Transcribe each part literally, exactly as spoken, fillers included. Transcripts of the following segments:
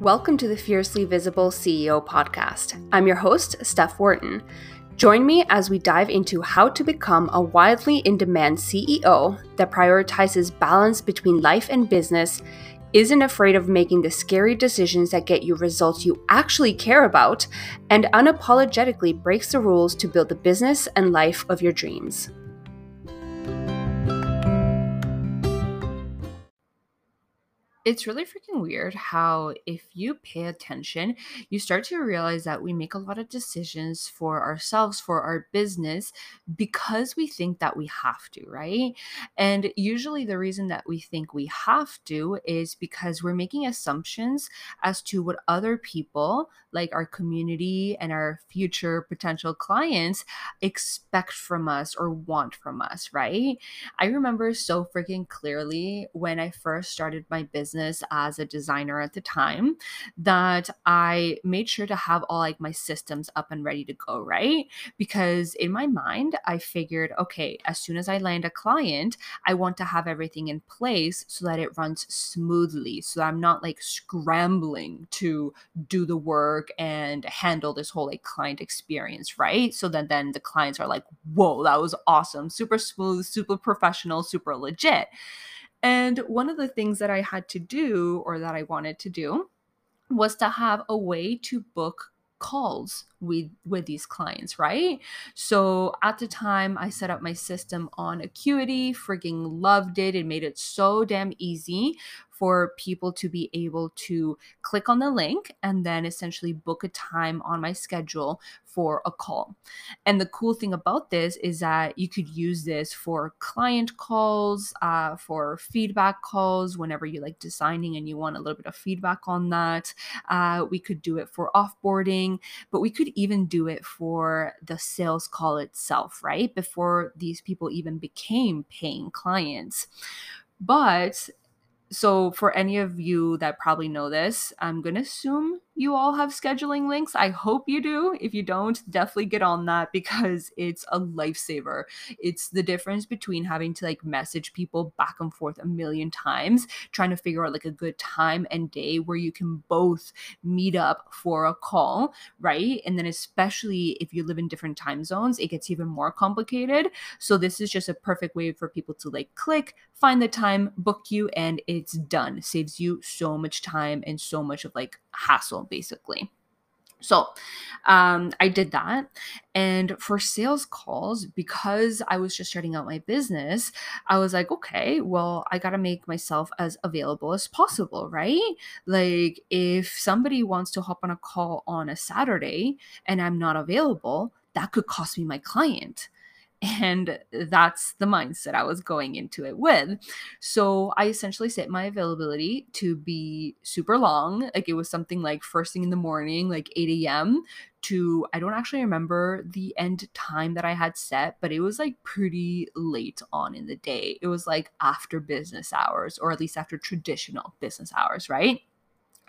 Welcome to the Fiercely Visible C E O podcast. I'm your host, Steph Wharton. Join me as we dive into how to become a wildly in-demand C E O that prioritizes balance between life and business, isn't afraid of making the scary decisions that get you results you actually care about, and unapologetically breaks the rules to build the business and life of your dreams. It's really freaking weird how if you pay attention, you start to realize that we make a lot of decisions for ourselves, for our business, because we think that we have to, right? And usually the reason that we think we have to is because we're making assumptions as to what other people, like our community and our future potential clients, expect from us or want from us, right? I remember so freaking clearly when I first started my business as a designer at the time, that I made sure to have all like my systems up and ready to go, right? Because in my mind, I figured, okay, as soon as I land a client, I want to have everything in place so that it runs smoothly. So I'm not like scrambling to do the work and handle this whole like client experience, right? So that then the clients are like, whoa, that was awesome. Super smooth, super professional, super legit. And one of the things that I had to do, or that I wanted to do, was to have a way to book calls with with these clients, right? So at the time, I set up my system on Acuity, freaking loved it. It made it so damn easy for people to be able to click on the link and then essentially book a time on my schedule for a call. And the cool thing about this is that you could use this for client calls, uh, for feedback calls, whenever you like designing and you want a little bit of feedback on that. Uh, we could do it for offboarding, but we could even do it for the sales call itself, right? Before these people even became paying clients. But so for any of you that probably know this, I'm going to assume you all have scheduling links. I hope you do. If you don't, definitely get on that because it's a lifesaver. It's the difference between having to like message people back and forth a million times, trying to figure out like a good time and day where you can both meet up for a call, right? And then especially if you live in different time zones, it gets even more complicated. So this is just a perfect way for people to like click, find the time, book you, and it It's done. Saves you so much time and so much of like hassle, basically. So um, I did that. And for sales calls, because I was just starting out my business, I was like, okay, well, I got to make myself as available as possible, right? Like if somebody wants to hop on a call on a Saturday and I'm not available, that could cost me my client. And that's the mindset I was going into it with. So I essentially set my availability to be super long. Like it was something like first thing in the morning, like eight a.m. to, I don't actually remember the end time that I had set, but it was like pretty late on in the day. It was like after business hours, or at least after traditional business hours, right?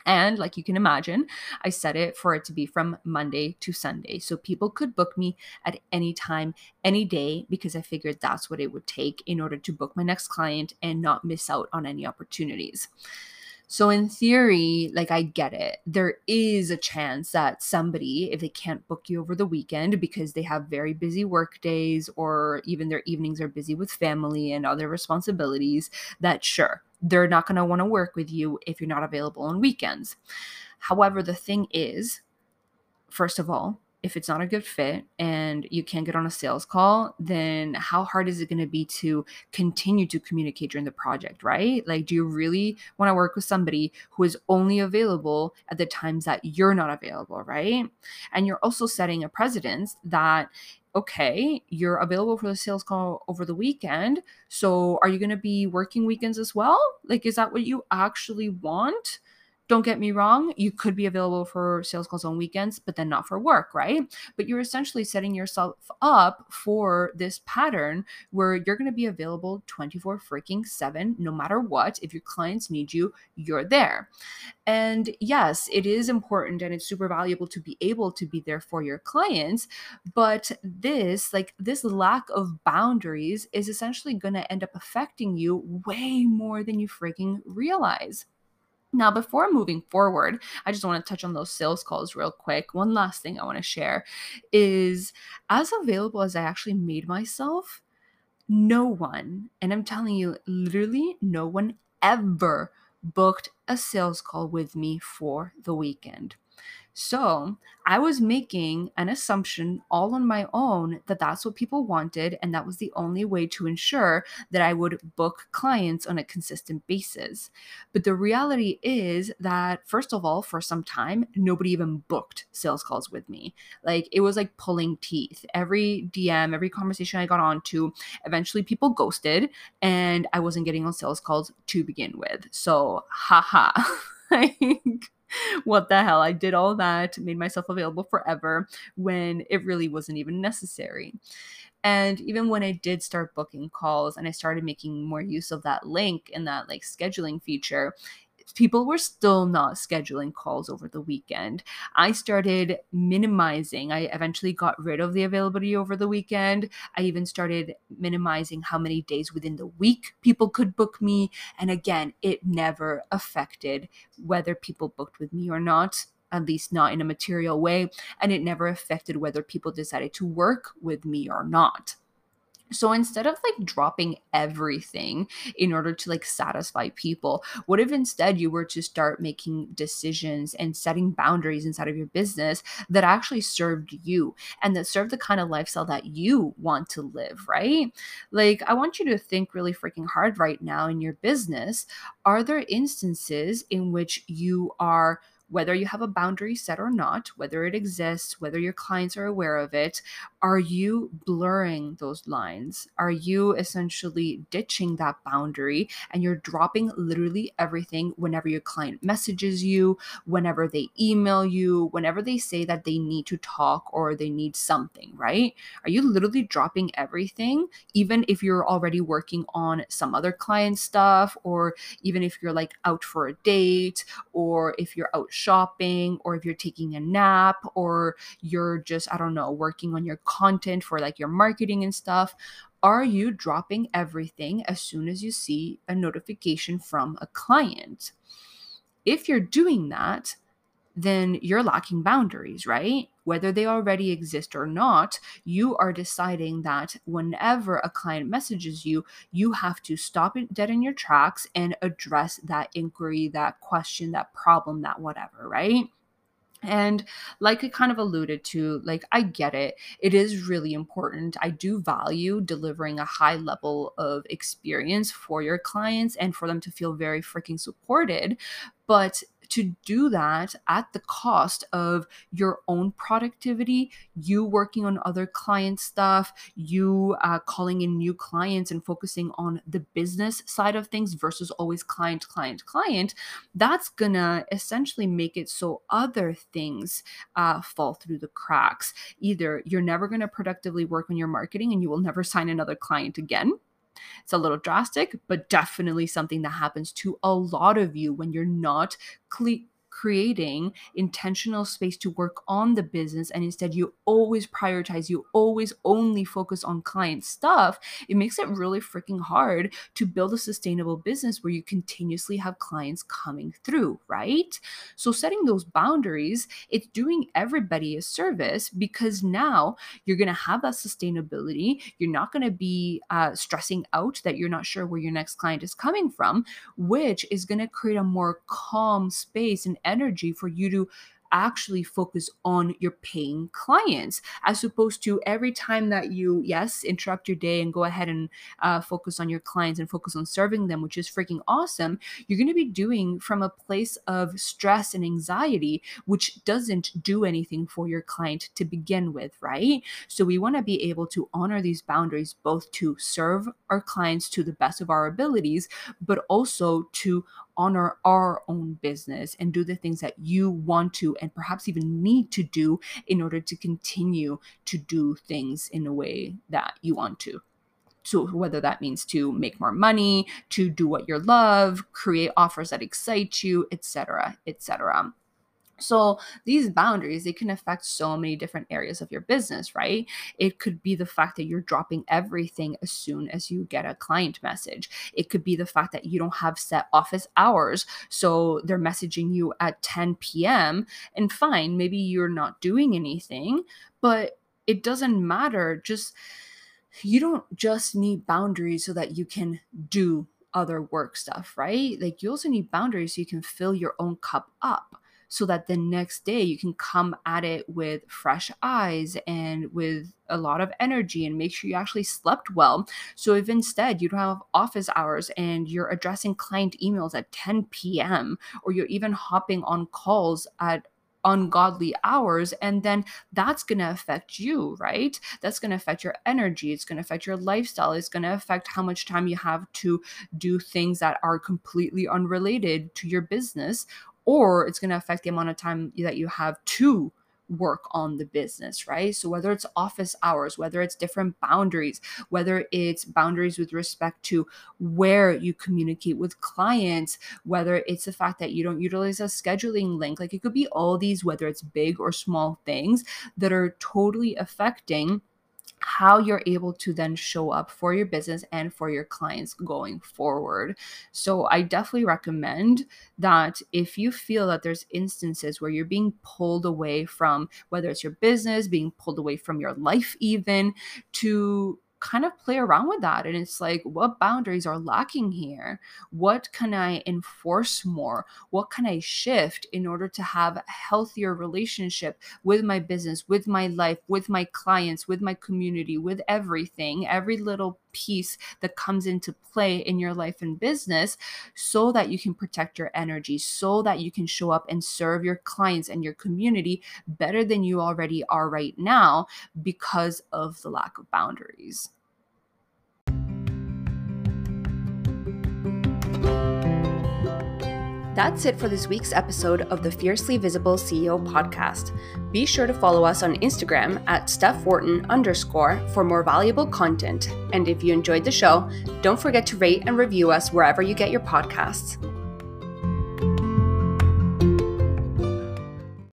And like you can imagine, I set it for it to be from Monday to Sunday. So people could book me at any time, any day, because I figured that's what it would take in order to book my next client and not miss out on any opportunities. So in theory, like I get it. There is a chance that somebody, if they can't book you over the weekend because they have very busy work days, or even their evenings are busy with family and other responsibilities, that sure, they're not going to want to work with you if you're not available on weekends. However, the thing is, first of all, if it's not a good fit and you can't get on a sales call, then how hard is it going to be to continue to communicate during the project, right? Like, do you really want to work with somebody who is only available at the times that you're not available, right? And you're also setting a precedent that, okay, you're available for the sales call over the weekend. So are you going to be working weekends as well? Like, is that what you actually want? Don't get me wrong, you could be available for sales calls on weekends, but then not for work, right? But you're essentially setting yourself up for this pattern where you're going to be available twenty-four freaking seven, no matter what. If your clients need you, you're there. And yes, it is important and it's super valuable to be able to be there for your clients. But this, like this lack of boundaries is essentially going to end up affecting you way more than you freaking realize. Now, before moving forward, I just want to touch on those sales calls real quick. One last thing I want to share is, as available as I actually made myself, no one, and I'm telling you, literally no one ever booked a sales call with me for the weekend. So I was making an assumption all on my own that that's what people wanted, and that was the only way to ensure that I would book clients on a consistent basis. But the reality is that, first of all, for some time, nobody even booked sales calls with me. Like, it was like pulling teeth. Every D M, every conversation I got onto, eventually people ghosted, and I wasn't getting on sales calls to begin with. So haha. Like, what the hell? I did all that, made myself available forever when it really wasn't even necessary. And even when I did start booking calls and I started making more use of that link and that like scheduling feature, people were still not scheduling calls over the weekend. I started minimizing. I eventually got rid of the availability over the weekend. I even started minimizing how many days within the week people could book me. And again, it never affected whether people booked with me or not, at least not in a material way. And it never affected whether people decided to work with me or not. So instead of like dropping everything in order to like satisfy people, what if instead you were to start making decisions and setting boundaries inside of your business that actually served you and that served the kind of lifestyle that you want to live, right? Like, I want you to think really freaking hard right now in your business. Are there instances in which you are, whether you have a boundary set or not, whether it exists, whether your clients are aware of it, are you blurring those lines? Are you essentially ditching that boundary and you're dropping literally everything whenever your client messages you, whenever they email you, whenever they say that they need to talk or they need something, right? Are you literally dropping everything, even if you're already working on some other client stuff, or even if you're like out for a date, or if you're out shopping, or if you're taking a nap, or you're just, I don't know, working on your content for like your marketing and stuff? Are you dropping everything as soon as you see a notification from a client? If you're doing that, then you're lacking boundaries, right? Whether they already exist or not, you are deciding that whenever a client messages you, you have to stop it dead in your tracks and address that inquiry, that question, that problem, that whatever, right? And like I kind of alluded to, like, I get it. It is really important. I do value delivering a high level of experience for your clients and for them to feel very freaking supported. But to do that at the cost of your own productivity, you working on other client stuff, you uh, calling in new clients and focusing on the business side of things versus always client, client, client, that's gonna essentially make it so other things uh, fall through the cracks. Either you're never gonna productively work on your marketing and you will never sign another client again. It's a little drastic, but definitely something that happens to a lot of you when you're not cle- creating intentional space to work on the business, and instead you always prioritize, you always only focus on client stuff. It makes it really freaking hard to build a sustainable business where you continuously have clients coming through, right? So setting those boundaries, it's doing everybody a service, because now you're going to have that sustainability. You're not going to be uh, stressing out that you're not sure where your next client is coming from, which is going to create a more calm space and energy for you to actually focus on your paying clients, as opposed to every time that you, yes, interrupt your day and go ahead and uh, focus on your clients and focus on serving them, which is freaking awesome. You're going to be doing from a place of stress and anxiety, which doesn't do anything for your client to begin with, right? So we want to be able to honor these boundaries, both to serve our clients to the best of our abilities, but also to honor our own business and do the things that you want to and perhaps even need to do in order to continue to do things in a way that you want to. So whether that means to make more money, to do what you love, create offers that excite you, et cetera, et cetera. So these boundaries, they can affect so many different areas of your business, right? It could be the fact that you're dropping everything as soon as you get a client message. It could be the fact that you don't have set office hours. So they're messaging you at ten p m and fine, maybe you're not doing anything, but it doesn't matter. Just, you don't just need boundaries so that you can do other work stuff, right? Like, you also need boundaries so you can fill your own cup up, so that the next day you can come at it with fresh eyes and with a lot of energy, and make sure you actually slept well. So if instead you don't have office hours and you're addressing client emails at ten p m, or you're even hopping on calls at ungodly hours, and then that's going to affect you, right? That's going to affect your energy. It's going to affect your lifestyle. It's going to affect how much time you have to do things that are completely unrelated to your business, or it's going to affect the amount of time that you have to work on the business, right? So whether it's office hours, whether it's different boundaries, whether it's boundaries with respect to where you communicate with clients, whether it's the fact that you don't utilize a scheduling link, like it could be all these, whether it's big or small things that are totally affecting how you're able to then show up for your business and for your clients going forward. So I definitely recommend that if you feel that there's instances where you're being pulled away from, whether it's your business, being pulled away from your life even, to kind of play around with that. And it's like, what boundaries are lacking here? What can I enforce more? What can I shift in order to have a healthier relationship with my business, with my life, with my clients, with my community, with everything, every little piece that comes into play in your life and business, so that you can protect your energy, so that you can show up and serve your clients and your community better than you already are right now because of the lack of boundaries. That's it for this week's episode of the Fiercely Visible C E O podcast. Be sure to follow us on Instagram at stephwharton underscore for more valuable content. And if you enjoyed the show, don't forget to rate and review us wherever you get your podcasts.